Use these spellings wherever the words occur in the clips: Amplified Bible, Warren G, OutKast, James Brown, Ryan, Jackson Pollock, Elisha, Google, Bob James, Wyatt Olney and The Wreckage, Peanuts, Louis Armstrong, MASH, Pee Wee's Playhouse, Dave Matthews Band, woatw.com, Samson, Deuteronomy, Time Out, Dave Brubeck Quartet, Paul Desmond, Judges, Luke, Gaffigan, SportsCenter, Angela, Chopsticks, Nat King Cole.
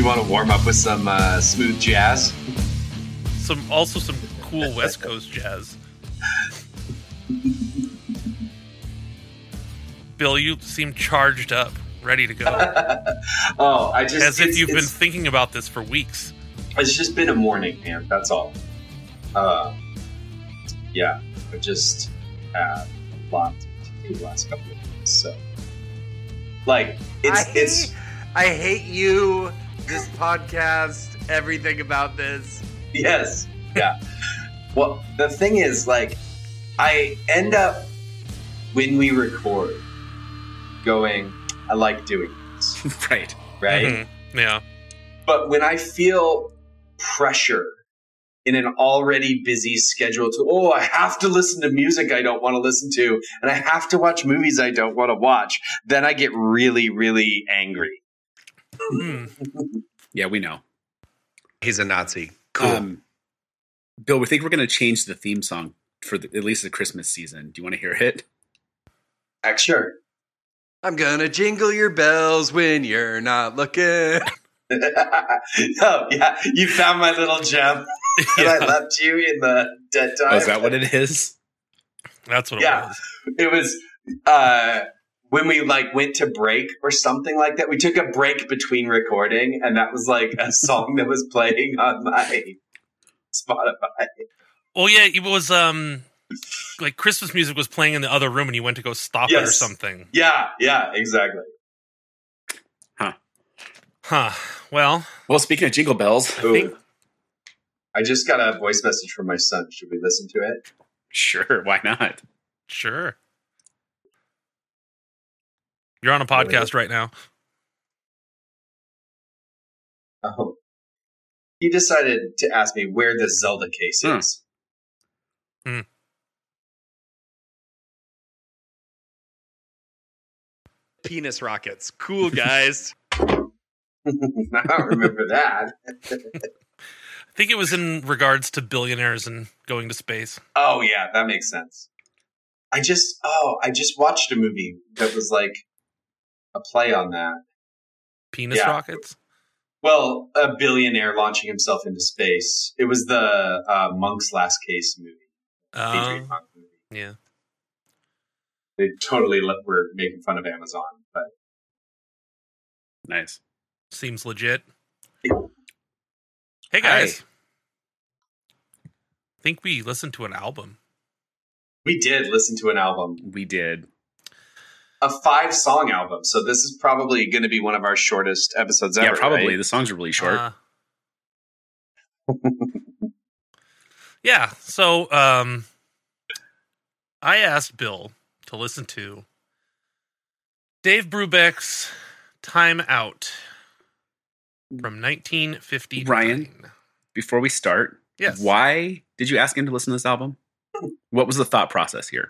You want to warm up with some smooth jazz? Also some cool West Coast jazz. Bill, you seem charged up, ready to go. As if you've been thinking about this for weeks. It's just been a morning, man. That's all. Yeah, I just had a lot to do the last couple of weeks. So, like, I hate you, this podcast, everything about this. Yes. Yeah. Well, the thing is, like, I end up, when we record, going, I like doing this. Right? Mm-hmm. Yeah. But when I feel pressure in an already busy schedule to, I have to listen to music I don't want to listen to, and I have to watch movies I don't want to watch, then I get really, really angry. Yeah, we know. He's a Nazi. Cool. Bill, we think we're going to change the theme song for at least the Christmas season. Do you want to hear it? Sure. I'm going to jingle your bells when you're not looking. Oh, yeah. You found my little gem. Yeah. I left you in the dead time. Oh, is that what it is? That's what it was. It was when we went to break or something like that. We took a break between recording, and that was like a song that was playing on my Spotify. Oh, yeah. It was like Christmas music was playing in the other room, and you went to go stop it or something. Yeah, exactly. Huh. Well, speaking of jingle bells, I just got a voice message from my son. Should we listen to it? Sure. Why not? Sure. You're on a podcast right now. Oh. He decided to ask me where the Zelda case is. Hmm. Penis rockets. Cool, guys. I don't remember that. I think it was in regards to billionaires and going to space. Oh, yeah, that makes sense. I just watched a movie that was like a play on that. Penis rockets? Well, a billionaire launching himself into space. It was the Monk's Last Case movie. Patriot Monk movie. Yeah. They totally were making fun of Amazon, but nice. Seems legit. Hey, guys. Hi. I think we listened to an album. We did listen to an album. We did. A 5-song album. So this is probably going to be one of our shortest episodes ever. Yeah, probably. Right? The songs are really short. Yeah. So I asked Bill to listen to Dave Brubeck's Time Out. From 1959. Ryan, before we start, why did you ask him to listen to this album? What was the thought process here?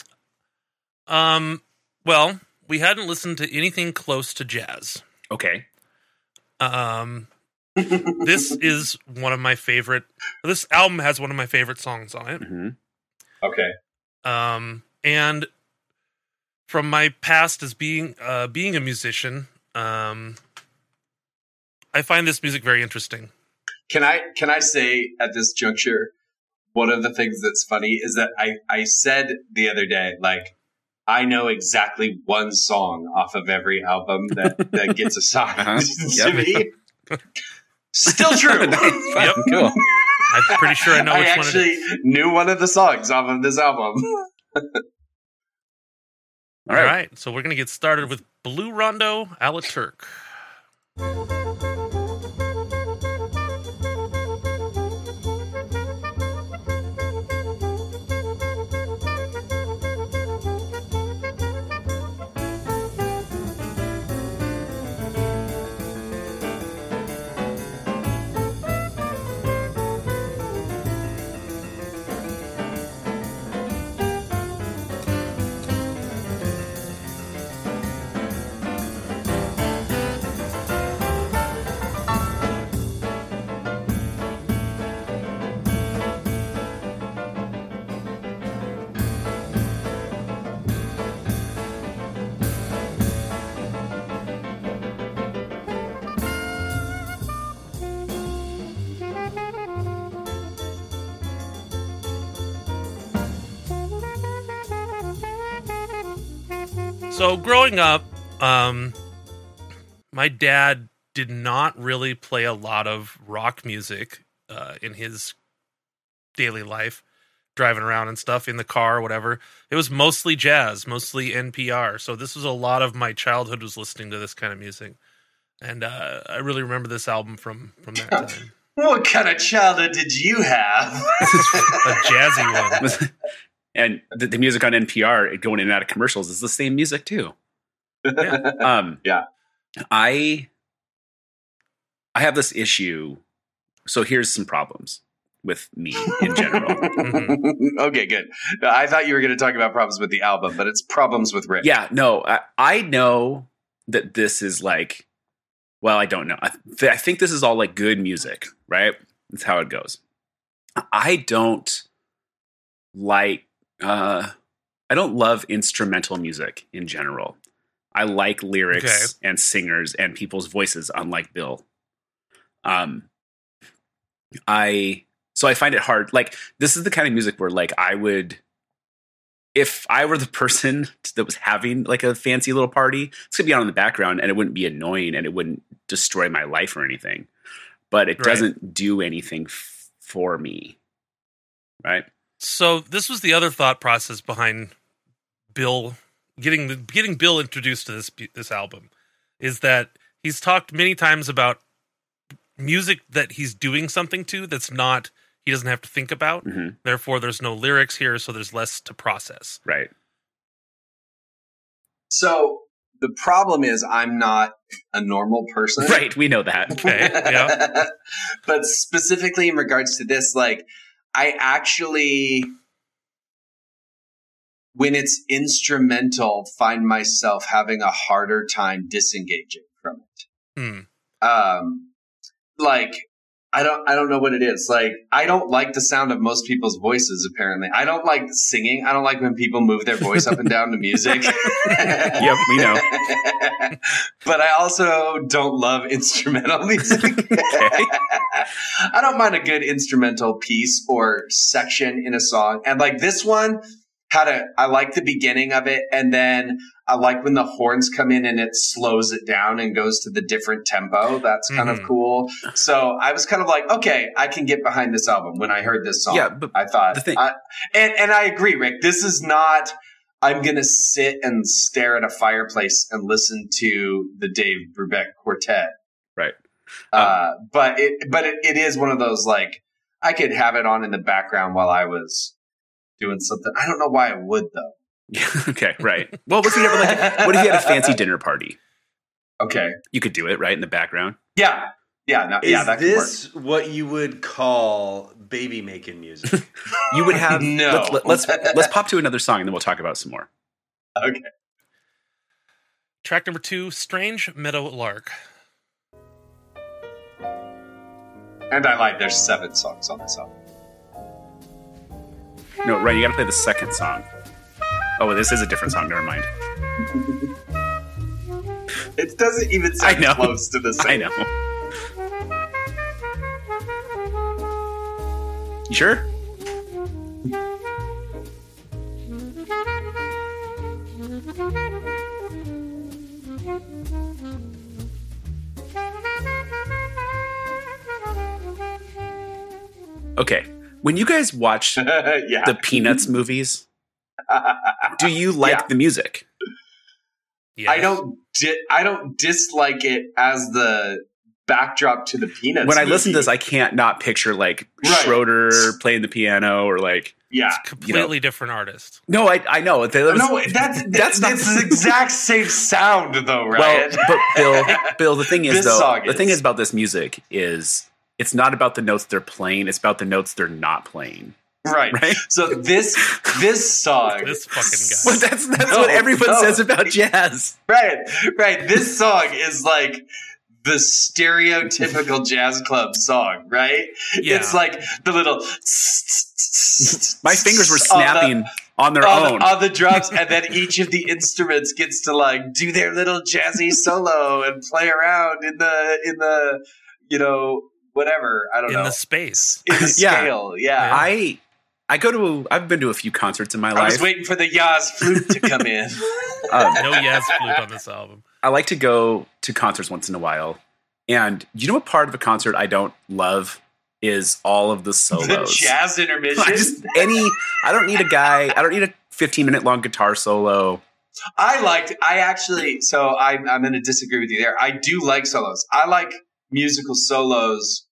Well, we hadn't listened to anything close to jazz. Okay. This is one of my favorite. This album has one of my favorite songs on it. Mm-hmm. Okay. And from my past as being a musician, I find this music very interesting. Can I say at this juncture, one of the things that's funny is that I said the other day, like, I know exactly one song off of every album that gets assigned to me. Still true. Yep. Cool. I'm pretty sure I know which one it is. I actually knew one of the songs off of this album. All right. So we're going to get started with Blue Rondo à la Turk. So growing up, my dad did not really play a lot of rock music in his daily life, driving around and stuff in the car or whatever. It was mostly jazz, mostly NPR. So this was a lot of my childhood was listening to this kind of music. And I really remember this album from that time. What kind of childhood did you have? A jazzy one. And the music on NPR going in and out of commercials is the same music too. Yeah. Yeah. I have this issue. So here's some problems with me in general. Mm-hmm. Okay, good. I thought you were going to talk about problems with the album, but it's problems with Rick. Yeah, no, I know that this is like, well, I don't know. I think this is all like good music, right? That's how it goes. I don't like, I don't love instrumental music in general. I like lyrics and singers and people's voices, unlike Bill. So I find it hard. Like, this is the kind of music where, like, I would, if I were the person that was having like a fancy little party, it's going to be on in the background and it wouldn't be annoying and it wouldn't destroy my life or anything, but it doesn't do anything for me. Right. So this was the other thought process behind Bill getting Bill introduced to this album, is that he's talked many times about music that he's doing something to, that's not, he doesn't have to think about. Mm-hmm. Therefore, there's no lyrics here, so there's less to process. Right. So the problem is I'm not a normal person. Right, we know that. Okay, yeah. But specifically in regards to this, like, I actually, when it's instrumental, find myself having a harder time disengaging from it. Like, I don't know what it is. Like, I don't like the sound of most people's voices, apparently. I don't like singing. I don't like when people move their voice up and down to music. Yep, we know. But I also don't love instrumental music. Okay. I don't mind a good instrumental piece or section in a song. And like this one, I like the beginning of it, and then I like when the horns come in and it slows it down and goes to the different tempo. That's kind of cool. So I was kind of like, okay, I can get behind this album when I heard this song. Yeah, but I thought, and I agree, Rick, this is not, I'm going to sit and stare at a fireplace and listen to the Dave Brubeck Quartet. Right. But it is one of those, like, I could have it on in the background while I was doing something. I don't know why I would, though. Yeah, okay, right. Well, what if you had a fancy dinner party? Okay. You could do it, right, in the background? Yeah. Yeah, no, yeah, that could work. Is this what you would call baby-making music? You would have... No. Let's pop to another song, and then we'll talk about some more. Okay. Track number 2, Strange Meadow Lark. And I lied, there's 7 songs on this album. No, Ryan, you gotta play the second song. Oh, this is a different song, never mind. It doesn't even sound close to the same. I know. You sure? Okay. When you guys watch the Peanuts movies, do you like the music? Yes. I don't dislike it as the backdrop to the Peanuts. When I listen to this, I can't not picture like Schroeder playing the piano or like it's completely different artist. No, I know. That's not the exact same sound though, right? Well, but Bill, the thing is though, the thing is about this music is it's not about the notes they're playing. It's about the notes they're not playing. Right. So this song, this fucking guy. Well, that's what everyone says about jazz. Right. This song is like the stereotypical jazz club song. Right. Yeah. It's like the little. My fingers were snapping on their own on the drums, and then each of the instruments gets to like do their little jazzy solo and play around in the whatever, I don't know. In the space. In the scale, yeah. I've been to a few concerts in my life. I was waiting for the Yaz flute to come in. No Yaz flute on this album. I like to go to concerts once in a while. And you know what part of a concert I don't love is all of the solos. The jazz intermission. I don't need a guy. I don't need a 15-minute long guitar solo. I'm going to disagree with you there. I do like solos. I like musical solos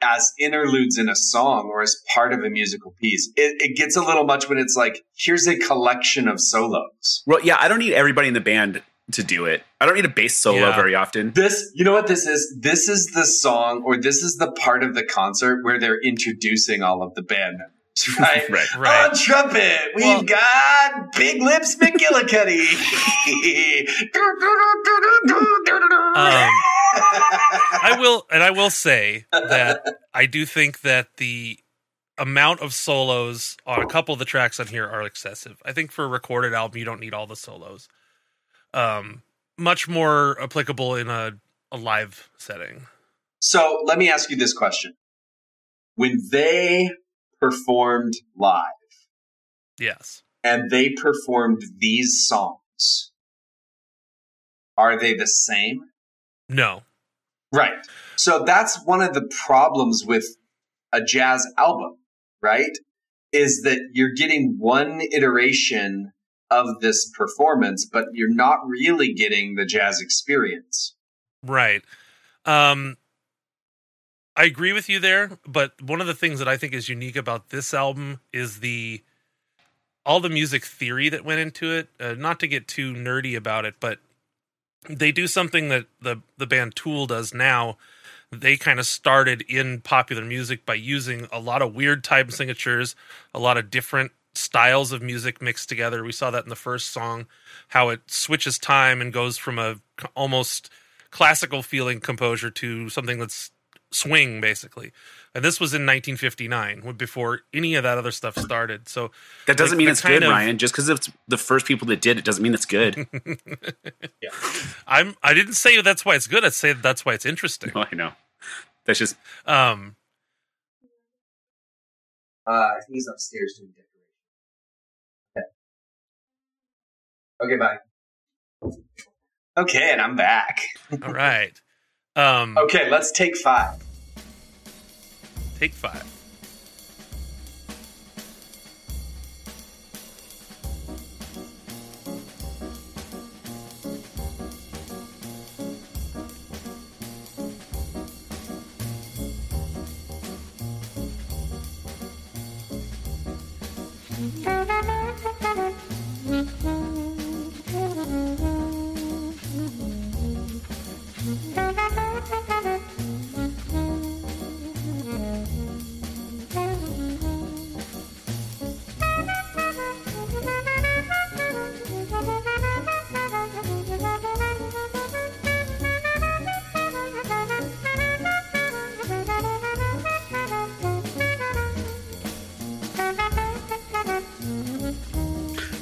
as interludes in a song or as part of a musical piece. It gets a little much when it's like, here's a collection of solos. Well, yeah, I don't need everybody in the band to do it. I don't need a bass solo very often. You know what this is? This is the song, or this is the part of the concert where they're introducing all of the band members. Right. On trumpet, we've got Big Lips McGillicuddy. I will say that I do think that the amount of solos on a couple of the tracks on here are excessive. I think for a recorded album, you don't need all the solos. Much more applicable in a live setting. So let me ask you this question. When they performed live, yes, and they performed these songs, are they the same? No. Right. So that's one of the problems with a jazz album, right? Is that you're getting one iteration of this performance, but you're not really getting the jazz experience. Right. I agree with you there, but one of the things that I think is unique about this album is all the music theory that went into it. Not to get too nerdy about it, but they do something that the band Tool does now. They kind of started in popular music by using a lot of weird time signatures, a lot of different styles of music mixed together. We saw that in the first song, how it switches time and goes from a almost classical feeling composure to something that's swing, basically. And this was in 1959, before any of that other stuff started. So that doesn't mean it's good, Ryan. Just because it's the first people that did it doesn't mean it's good. Yeah. I didn't say that's why it's good. I say that's why it's interesting. Oh, I know. That's just. I think he's upstairs doing decoration. Okay. Bye. Okay, and I'm back. All right. Okay, let's take five. Take five.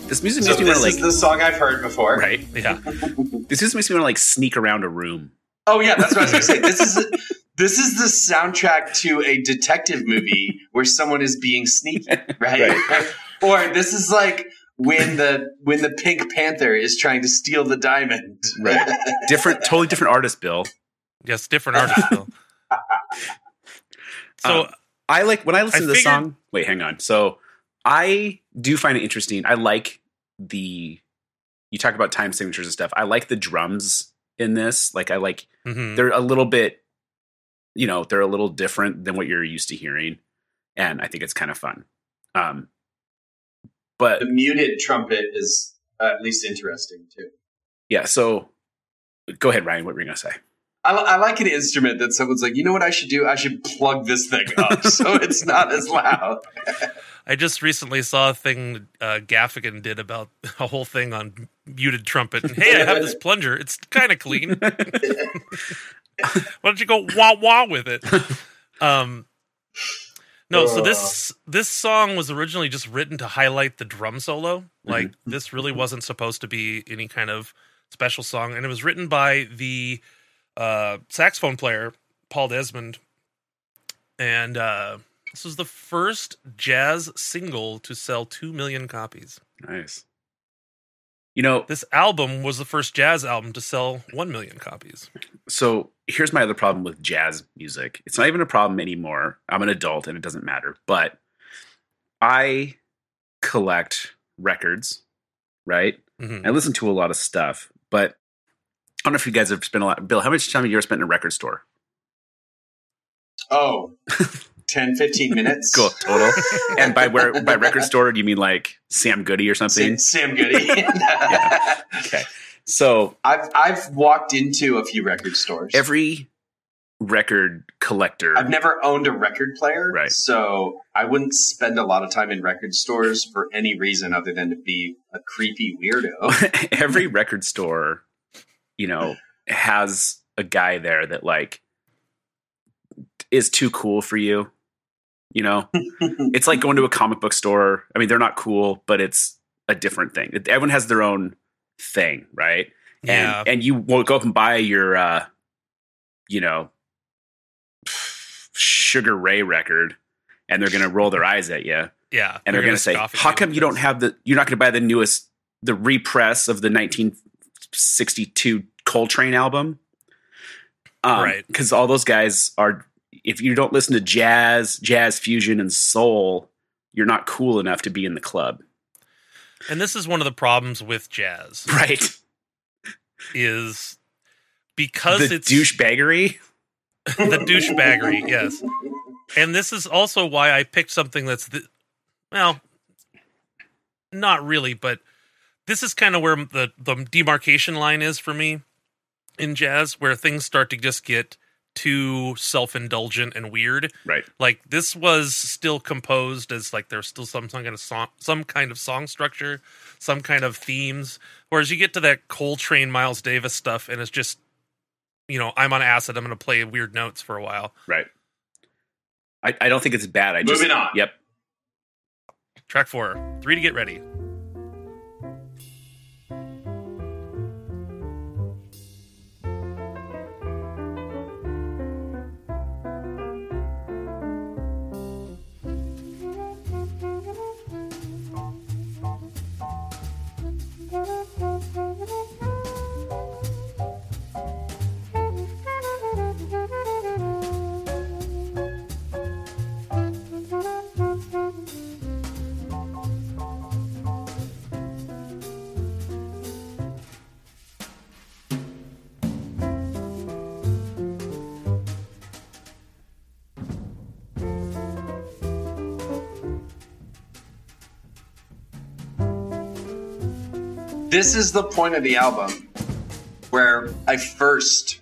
This music makes me want to like. This is the song I've heard before, right? Yeah. This just makes me want to like sneak around a room. Oh yeah, that's what I was going to say. This is the soundtrack to a detective movie where someone is being sneaky, right? Or this is like when the Pink Panther is trying to steal the diamond. Right. Totally different artist, Bill. Yes, different artist, Bill. So I like when I listen to this song. Wait, hang on. So I do find it interesting. I like you talk about time signatures and stuff. I like the drums in this. Like I like, they're a little bit, they're a little different than what you're used to hearing. And I think it's kind of fun. But the muted trumpet is at least interesting too. Yeah. So go ahead, Ryan, what were you going to say? I like an instrument that someone's like, you know what I should do? I should plug this thing up so it's not as loud. I just recently saw a thing Gaffigan did about a whole thing on muted trumpet. And, hey, I have this plunger. It's kind of clean. Why don't you go wah-wah with it? So this song was originally just written to highlight the drum solo. Like, this really wasn't supposed to be any kind of special song. And it was written by the saxophone player, Paul Desmond. And This was the first jazz single to sell 2 million copies. Nice. You know, this album was the first jazz album to sell 1 million copies. So here's my other problem with jazz music. It's not even a problem anymore. I'm an adult and it doesn't matter. But I collect records, right? Mm-hmm. I listen to a lot of stuff. But I don't know if you guys have spent a lot. Bill, how much time have you ever spent in a record store? Oh, 10, 15 minutes. Cool, total. And by record store, do you mean like Sam Goody or something? Sam Goody. Yeah. Okay. So I've walked into a few record stores. Every record collector. I've never owned a record player. Right. So I wouldn't spend a lot of time in record stores for any reason other than to be a creepy weirdo. Every record store, you know, has a guy there that like is too cool for you. You know, it's like going to a comic book store. I mean, they're not cool, but it's a different thing. Everyone has their own thing, right? Yeah. And you won't go up and buy your, you know, Sugar Ray record, and they're going to roll their eyes at you. Yeah. And they're going to say, how come you don't have the, you're not going to buy the newest, the repress of the 1962 Coltrane album? Right. Because all those guys are, if you don't listen to jazz fusion, and soul, you're not cool enough to be in the club. And this is one of the problems with jazz. Right. Is because it's douchebaggery. The douchebaggery, yes. And this is also why I picked something that's, well, not really, but this is kind of where the demarcation line is for me in jazz, where things start to just get too self-indulgent and weird. Right. Like this was still composed as like there's still some kind of song structure, some kind of themes. Whereas you get to that Coltrane, Miles Davis stuff, and it's just, you know, I'm on acid. I'm going to play weird notes for a while. Right. I don't think it's bad. Moving on. Yep. Track 4, 3 to get ready. This is the point of the album where I first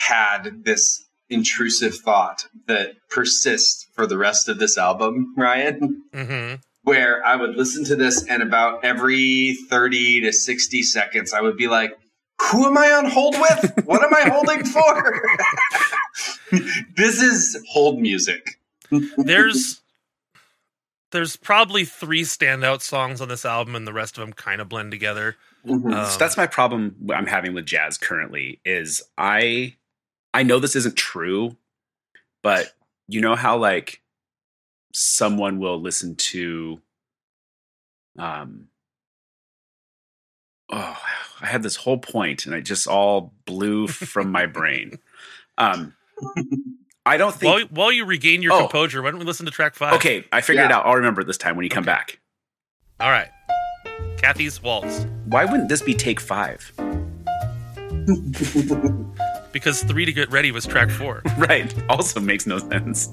had this intrusive thought that persists for the rest of this album, Ryan, mm-hmm. where I would listen to this and about every 30 to 60 seconds, I would be like, who am I on hold with? What am I holding for? This is hold music. There's probably 3 standout songs on this album, and the rest of them kind of blend together. Mm-hmm. So that's my problem I'm having with jazz currently is I know this isn't true, but you know how like someone will listen to, I had this whole point and it just all blew from my brain. I don't think... While you regain your composure, why don't we listen to track 5? Okay, I figured it out. I'll remember it this time when you come back. All right. Kathy's Waltz. Why wouldn't this be take 5? Because 3 to get ready was track 4. Right. Also makes no sense.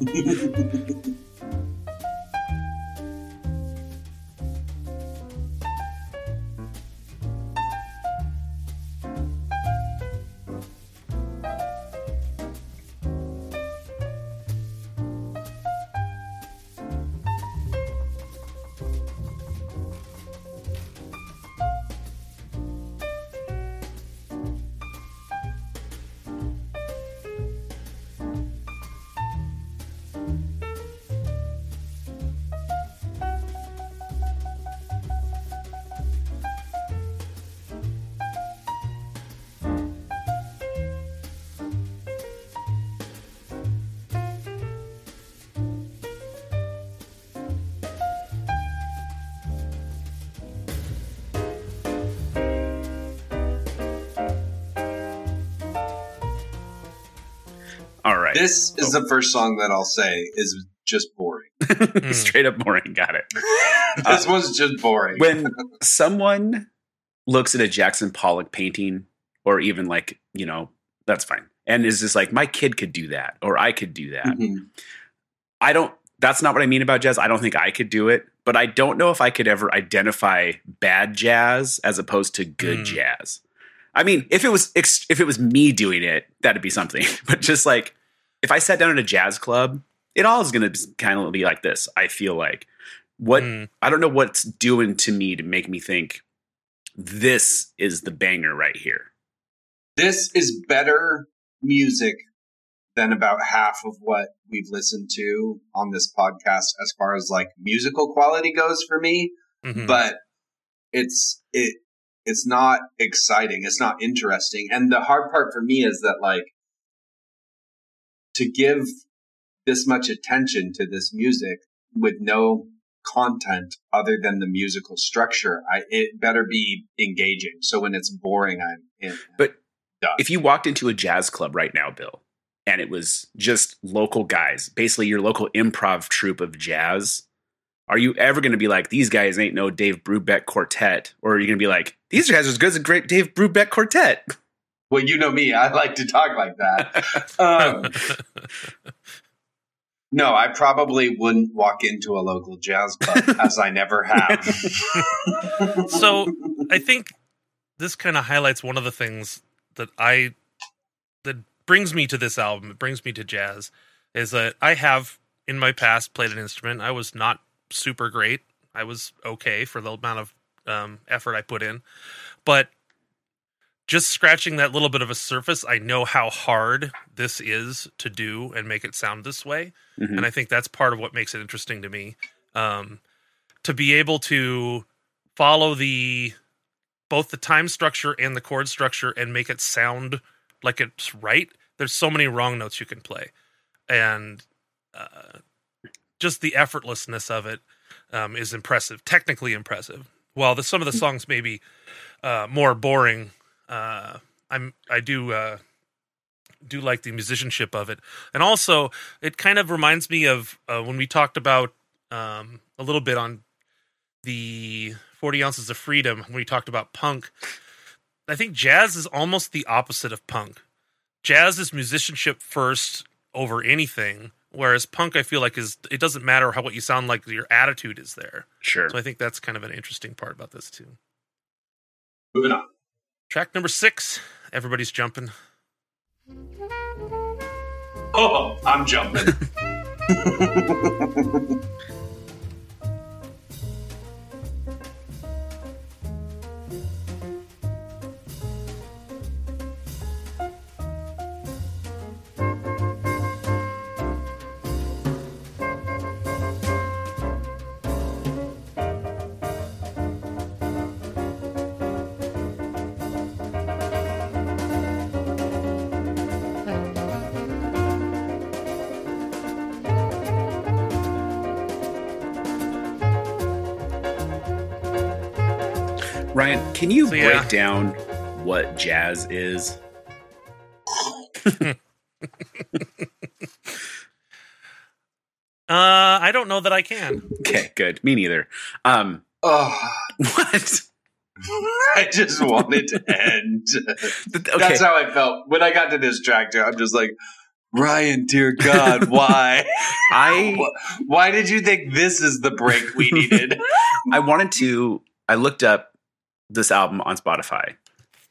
right. This is the first song that I'll say is just boring. Straight up boring. Got it. This one's just boring. When someone looks at a Jackson Pollock painting or even like, you know, that's fine. And is just like, my kid could do that or I could do that. Mm-hmm. That's not what I mean about jazz. I don't think I could do it, but I don't know if I could ever identify bad jazz as opposed to good jazz. I mean, if it was me doing it, that'd be something. But just like, if I sat down at a jazz club, it all is going to kind of be like this. I feel like I don't know what's doing to me to make me think this is the banger right here. This is better music than about half of what we've listened to on this podcast as far as like musical quality goes for me. Mm-hmm. But it's not exciting. It's not interesting. And the hard part for me is that, like, to give this much attention to this music with no content other than the musical structure, it better be engaging. So when it's boring, I'm in. But if you walked into a jazz club right now, Bill, and it was just local guys, basically your local improv troupe of jazz, are you ever going to be like, these guys ain't no Dave Brubeck Quartet? Or are you going to be like, these guys are as good as a great Dave Brubeck Quartet? Well, you know me. I like to talk like that. No, I probably wouldn't walk into a local jazz club, as I never have. So I think this kind of highlights one of the things that brings me to this album. It brings me to jazz, is that I have in my past played an instrument. I was not super great. I was okay for the amount of effort I put in, but just scratching that little bit of a surface, I know how hard this is to do and make it sound this way. Mm-hmm. And I think that's part of what makes it interesting to me, to be able to follow both the time structure and the chord structure and make it sound like it's right. There's so many wrong notes you can play, and just the effortlessness of it is impressive, technically impressive. While some of the songs may be more boring, I do like the musicianship of it. And also, it kind of reminds me of when we talked about a little bit on the 40 Ounces of Freedom, when we talked about punk. I think jazz is almost the opposite of punk. Jazz is musicianship first over anything. Whereas punk, I feel like, it doesn't matter what you sound like, your attitude is there. Sure. So I think that's kind of an interesting part about this, too. Moving on. Track number 6, everybody's jumping. Oh, I'm jumping. Ryan, can you break down what jazz is? I don't know that I can. Okay, good. Me neither. What? I just want it to end. Okay. That's how I felt when I got to this track, too. I'm just like, Ryan, dear God, why? Why did you think this is the break we needed? I looked up this album on Spotify.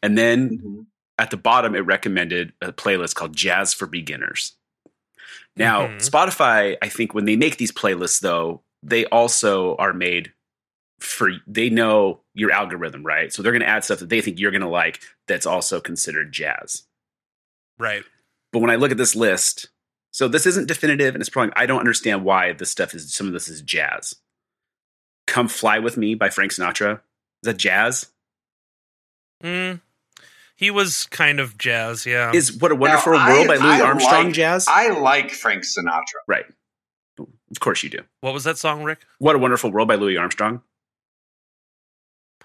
And then at the bottom, it recommended a playlist called Jazz for Beginners. Now, Spotify, I think when they make these playlists, though, they also are made for, they know your algorithm, right? So they're going to add stuff that they think you're going to like that's also considered jazz. Right. But when I look at this list, so this isn't definitive, and it's probably, I don't understand why this stuff is, some of this is jazz. Come Fly With Me by Frank Sinatra. Is that jazz? He was kind of jazz, yeah. Is What a Wonderful World by Louis Armstrong jazz? I like Frank Sinatra. Right. Of course you do. What was that song, Rick? What a Wonderful World by Louis Armstrong.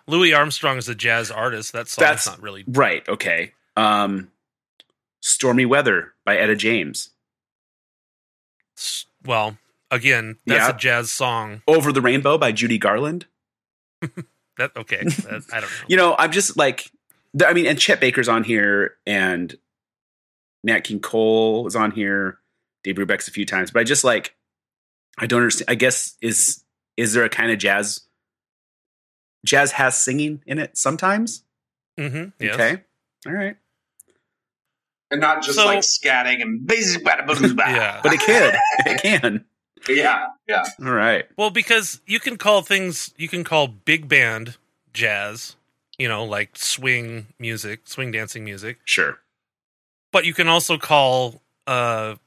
Louis Armstrong is a jazz artist. That song's not really... Right, okay. Stormy Weather by Etta James. Well, again, that's a jazz song. Over the Rainbow by Judy Garland. That, I don't know. You know, I'm just like, I mean, and Chet Baker's on here, and Nat King Cole is on here. Dave Brubeck's a few times, but I just like, I don't understand. I guess is there a kind of jazz has singing in it sometimes? Mm-hmm. Yes. Okay. All right. And not just like scatting and yeah. But it can. Yeah. Yeah. All right. Well, because you can call big band jazz, you know, like swing dancing music. Sure. But you can also call a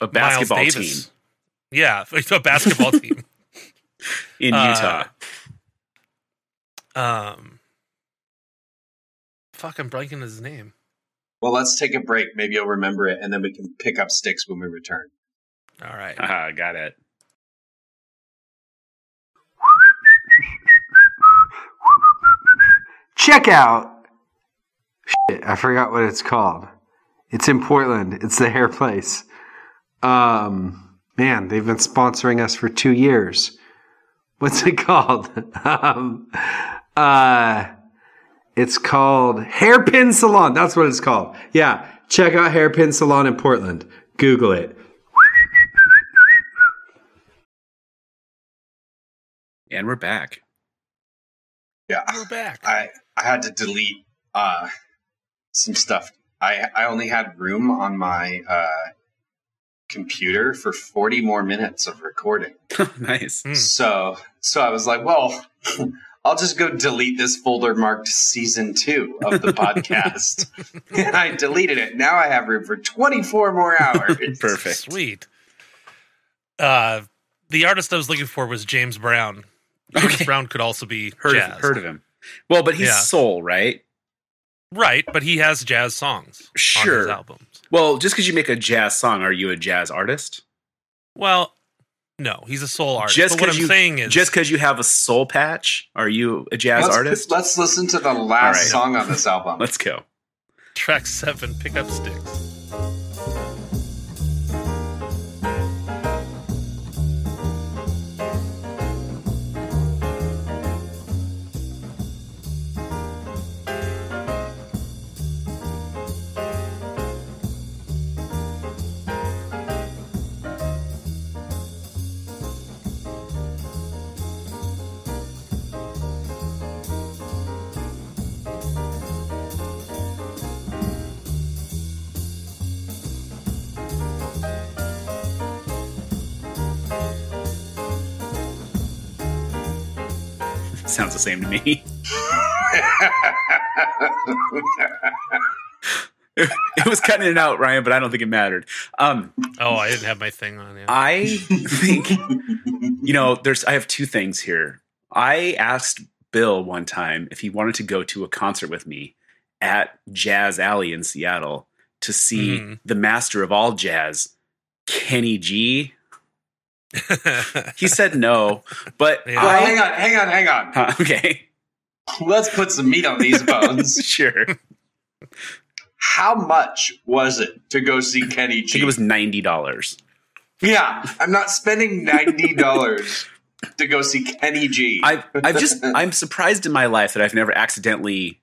basketball team. Yeah. A basketball team. In Utah. Fuck, I'm blanking his name. Well, let's take a break. Maybe you'll remember it, and then we can pick up sticks when we return. All right. Got it. Check out. Shit, I forgot what it's called. It's in Portland. It's the hair place. Man, they've been sponsoring us for 2 years. What's it called? It's called Hairpin Salon. That's what it's called. Yeah. Check out Hairpin Salon in Portland. Google it. And we're back. Yeah. We're back. I had to delete some stuff. I only had room on my computer for 40 more minutes of recording. Nice. So I was like, well... I'll just go delete this folder marked season 2 of the podcast. And I deleted it. Now I have room for 24 more hours. Perfect. Sweet. The artist I was looking for was James Brown. James Brown could also be jazz. Heard of him. Well, but he's soul, right? Right, but he has jazz songs on his albums. Well, just because you make a jazz song, are you a jazz artist? Well... No, he's a soul artist. Just what I'm saying is... Just because you have a soul patch, are you a jazz artist? Let's listen to the last song on this album. Let's go. Track 7, Pick Up Sticks. Sounds the same to me. It was cutting it out, Ryan, but I don't think it mattered. I didn't have my thing on. Yeah. I think, you know, I have two things here. I asked Bill one time if he wanted to go to a concert with me at Jazz Alley in Seattle to see the master of all jazz, Kenny G. He said no, but hang on. Okay. Let's put some meat on these bones. Sure. How much was it to go see Kenny G? I think it was $90. Yeah, I'm not spending $90 to go see Kenny G. I'm surprised in my life that I've never accidentally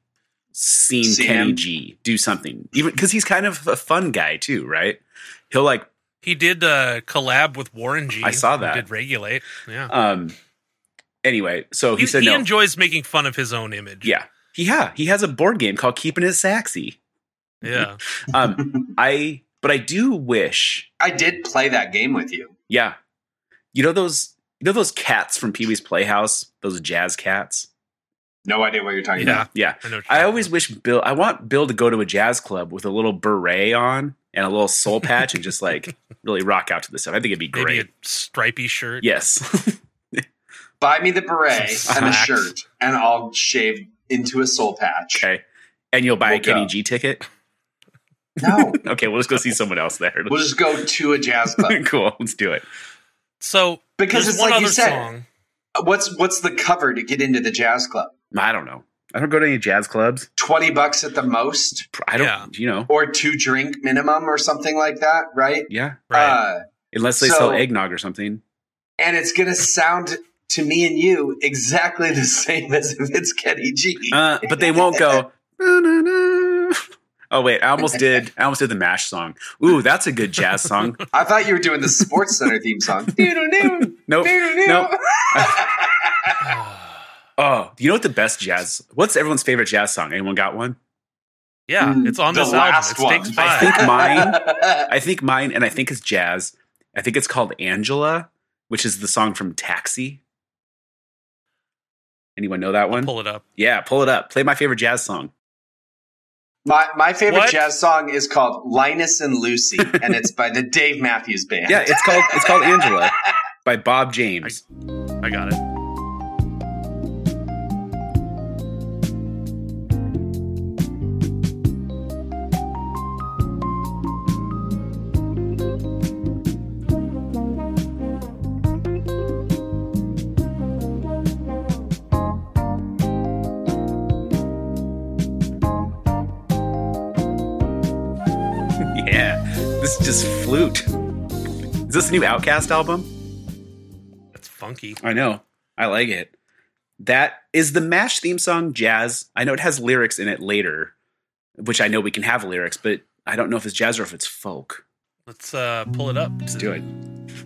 seen Kenny G do something, even because he's kind of a fun guy too, right? He'll like. He did a collab with Warren G. I saw that. He did Regulate. Yeah. Anyway, so he said no. He enjoys making fun of his own image. Yeah. He has a board game called Keeping It Saxy. Yeah. But I do wish I did play that game with you. Yeah. You know those cats from Pee Wee's Playhouse, those jazz cats? No idea what you're talking about. Yeah. I always wish I want Bill to go to a jazz club with a little beret on and a little soul patch and just like really rock out to this stuff. I think it'd be great. Maybe a stripy shirt. Yes. Buy me the beret and a shirt and I'll shave into a soul patch. Okay. And you'll buy a Kenny G ticket? No. Okay. We'll just go see someone else there. We'll just go to a jazz club. Cool. Let's do it. So because it's like you said, song. What's the cover to get into the jazz club? I don't know. I don't go to any jazz clubs. $20 at the most. I don't, you know. Or $2 drink minimum or something like that, right? Yeah. Right. Unless they sell eggnog or something. And it's going to sound to me and you exactly the same as if it's Kenny G. But they won't go, na, na, na. Oh, wait, I almost did the MASH song. Ooh, that's a good jazz song. I thought you were doing the Sports Center theme song. Nope. Oh, you know what the best jazz, what's everyone's favorite jazz song? Anyone got one? Yeah, it's on this album. It's Take Five. I think mine, and I think it's jazz. I think it's called Angela, which is the song from Taxi. Anyone know that one? I'll pull it up. Yeah, pull it up. Play my favorite jazz song. My favorite jazz song is called Linus and Lucy, and it's by the Dave Matthews Band. Yeah, it's called Angela by Bob James. I got it. This is just flute. Is this a new OutKast album? That's funky. I know. I like it. That is the MASH theme song, jazz. I know it has lyrics in it later, which I know we can have lyrics, but I don't know if it's jazz or if it's folk. Let's pull it up. Let's do it.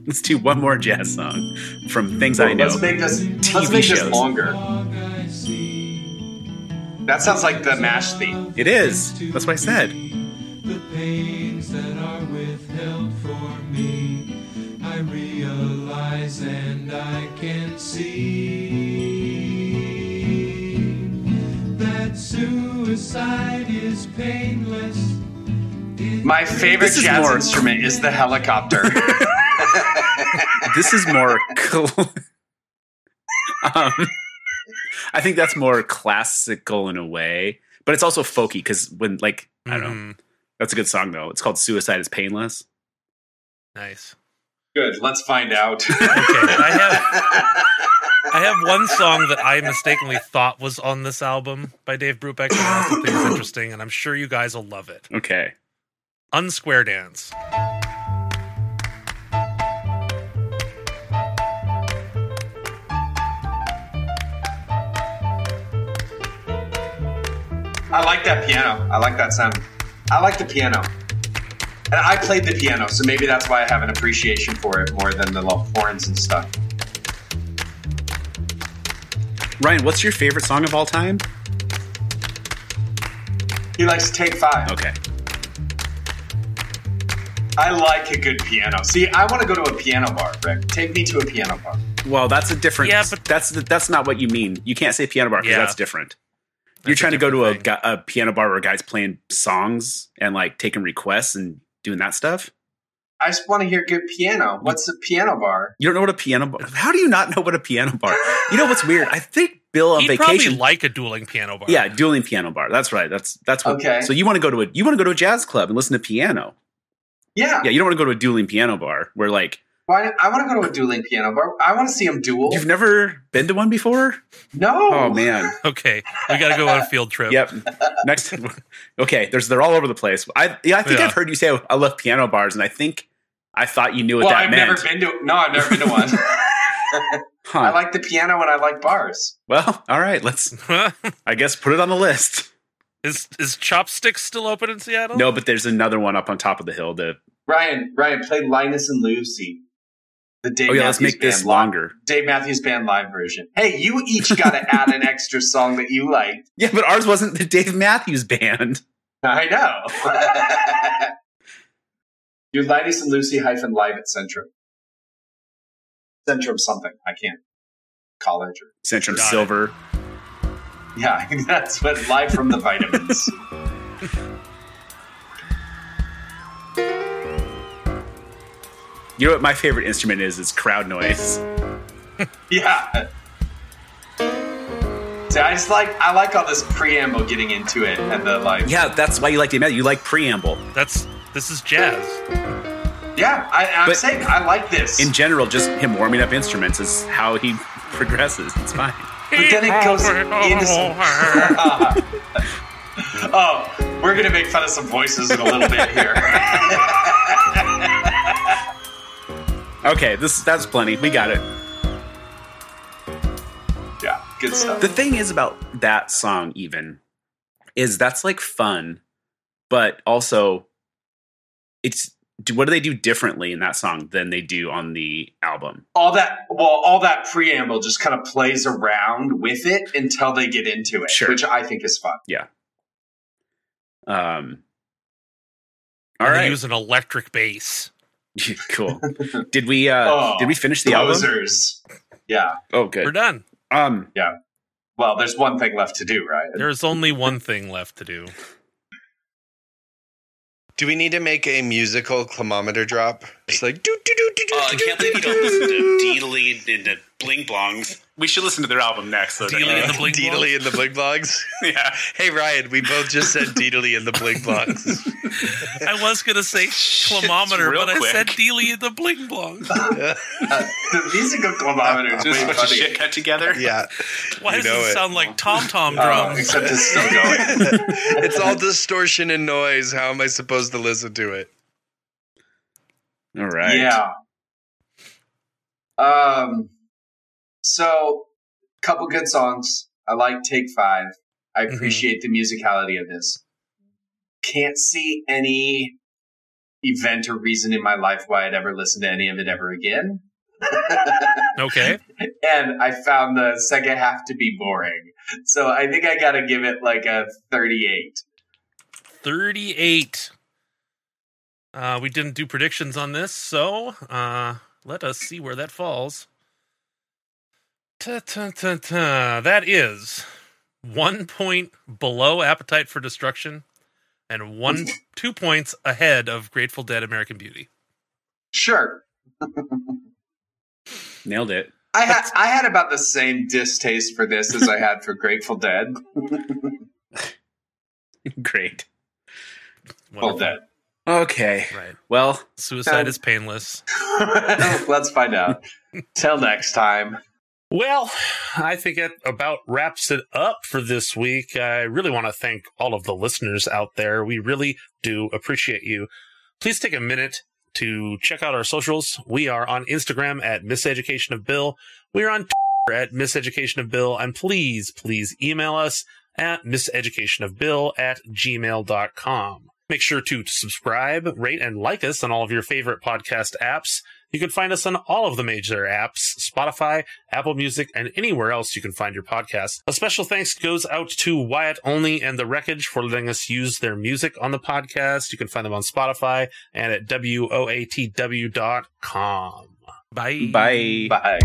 Let's do one more jazz song from things I know. Let's make this longer. That sounds like the MASH theme. It is. That's what I said. The pains that are withheld for me, I realize and I can see that suicide is painless. My favorite jazz instrument is the helicopter. This is more cool. I think that's more classical in a way, but it's also folky because when, like, I don't know. That's a good song, though. It's called Suicide is Painless. Nice. Good. Let's find out. Okay. I have one song that I mistakenly thought was on this album by Dave Brubeck. That's something that's interesting, and I'm sure you guys will love it. Okay. Unsquare Dance. I like that piano. I like that sound. I like the piano. And I played the piano, so maybe that's why I have an appreciation for it more than the horns and stuff. Ryan, what's your favorite song of all time? He likes Take Five. Okay. I like a good piano. See, I want to go to a piano bar, Rick. Take me to a piano bar. Well, that's a different... Yeah, but... That's not what you mean. You can't say piano bar because that's different. You're trying to go to a piano bar where a guy's playing songs and like taking requests and doing that stuff. I just want to hear good piano. What's a piano bar? You don't know what a piano bar? How do you not know what a piano bar? You know what's weird? I think Bill on vacation probably like a dueling piano bar. Yeah, dueling piano bar. That's right. That's what. Okay. So you want to go to a jazz club and listen to piano. Yeah. Yeah. You don't want to go to a dueling piano bar where like. Why? I want to go to a dueling piano bar. I want to see them duel. You've never been to one before? No. Oh, man. Okay. We got to go on a field trip. Yep. Next. Okay. They're all over the place. I think I've heard you say I love piano bars, and I thought you knew what that meant. I've never been to one. Huh. I like the piano and I like bars. Well, all right. Let's, I guess, put it on the list. Is Chopsticks still open in Seattle? No, but there's another one up on top of the hill. Ryan, play Linus and Lucy. The Dave Matthews let's make this longer. Dave Matthews Band live version. Hey, you each got to add an extra song that you liked. Yeah, but ours wasn't the Dave Matthews Band. I know. Do Linus and Lucy live at Centrum. Centrum something. I can't. College or Centrum Silver. It. Yeah, that's what live from the vitamins. You know what my favorite instrument is? It's crowd noise. Yeah. See, I like all this preamble getting into it and the like. Yeah, that's why you like the melody. You like preamble. This is jazz. Yeah, I'm saying I like this. In general, just him warming up instruments is how he progresses. It's fine. But then it goes into. Oh, we're gonna make fun of some voices in a little bit here. Okay, that's plenty. We got it. Yeah, good stuff. The thing is about that song, even, is that's like fun, but also it's what do they do differently in that song than they do on the album? All that preamble just kind of plays around with it until they get into it, sure. Which I think is fun. Yeah. All right. They use an electric bass. Cool. Did we finish the album? Yeah. Oh, good. We're done. Yeah. Well, there's one thing left to do, right? There's only one thing left to do. Do we need to make a musical Clemometer drop? It's like do do do do do. I can't believe you don't listen to Deedly and the Bling Blongs. We should listen to their album next. Deedly and the Bling Blongs. Deedly and the Bling Blongs. Yeah. Hey Ryan, we both just said Deedly and the Bling Blongs. I was gonna say Clemometer, but I said Deedly and the Bling Blongs. The musical Clemometer is just a bunch of shit cut together. Yeah. Why does it sound like tom-tom drums? Except it's still going. It's all distortion and noise. How am I supposed to listen to it? All right. Yeah. So, couple good songs. I like Take Five. I appreciate the musicality of this. Can't see any event or reason in my life why I'd ever listen to any of it ever again. Okay. And I found the second half to be boring. So I think I got to give it like a 38. 38. We didn't do predictions on this, so let us see where that falls. That is 1 point below Appetite for Destruction and 2 points ahead of Grateful Dead American Beauty. Sure. Nailed it. I had about the same distaste for this as I had for Grateful Dead. Great. Wonderful. Dead. Okay. Right. Well, Suicide is Painless. Let's find out. Till next time. Well, I think that about wraps it up for this week. I really want to thank all of the listeners out there. We really do appreciate you. Please take a minute to check out our socials. We are on Instagram at Miseducation of Bill. We are on Twitter at Miseducation of Bill. And please, please email us at miseducationofbill@gmail.com. Make sure to subscribe, rate, and like us on all of your favorite podcast apps. You can find us on all of the major apps, Spotify, Apple Music, and anywhere else you can find your podcast. A special thanks goes out to Wyatt Olney and The Wreckage for letting us use their music on the podcast. You can find them on Spotify and at woatw.com. Bye. Bye. Bye.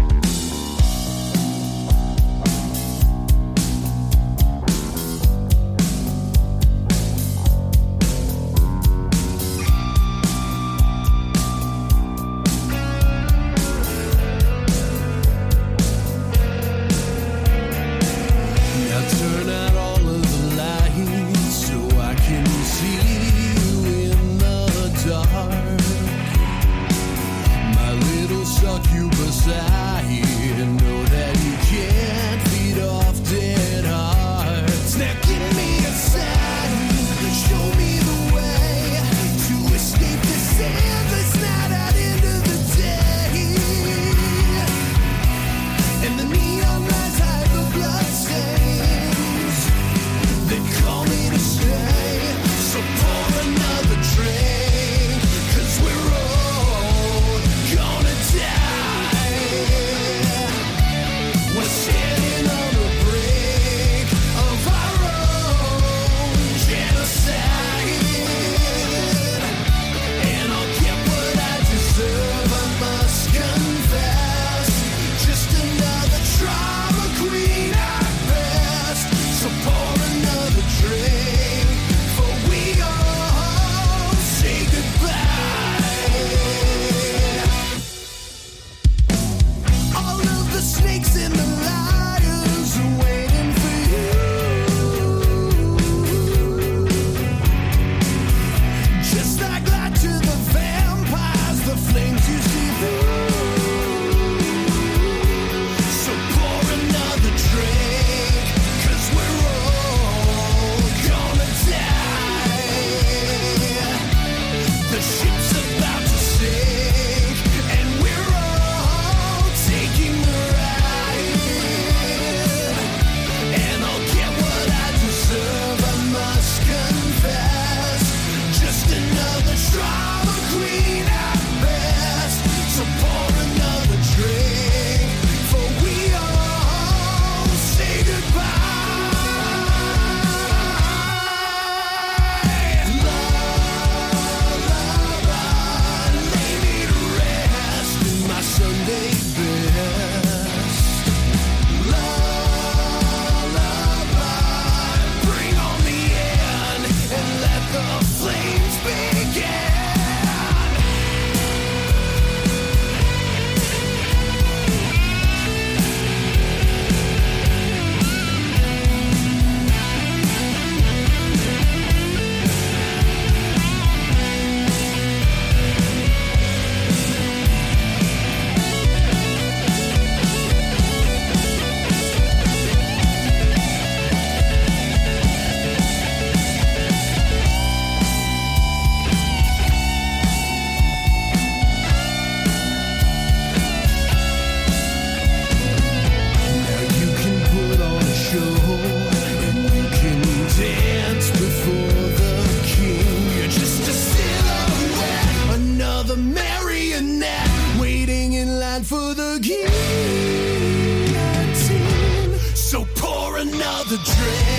the dream.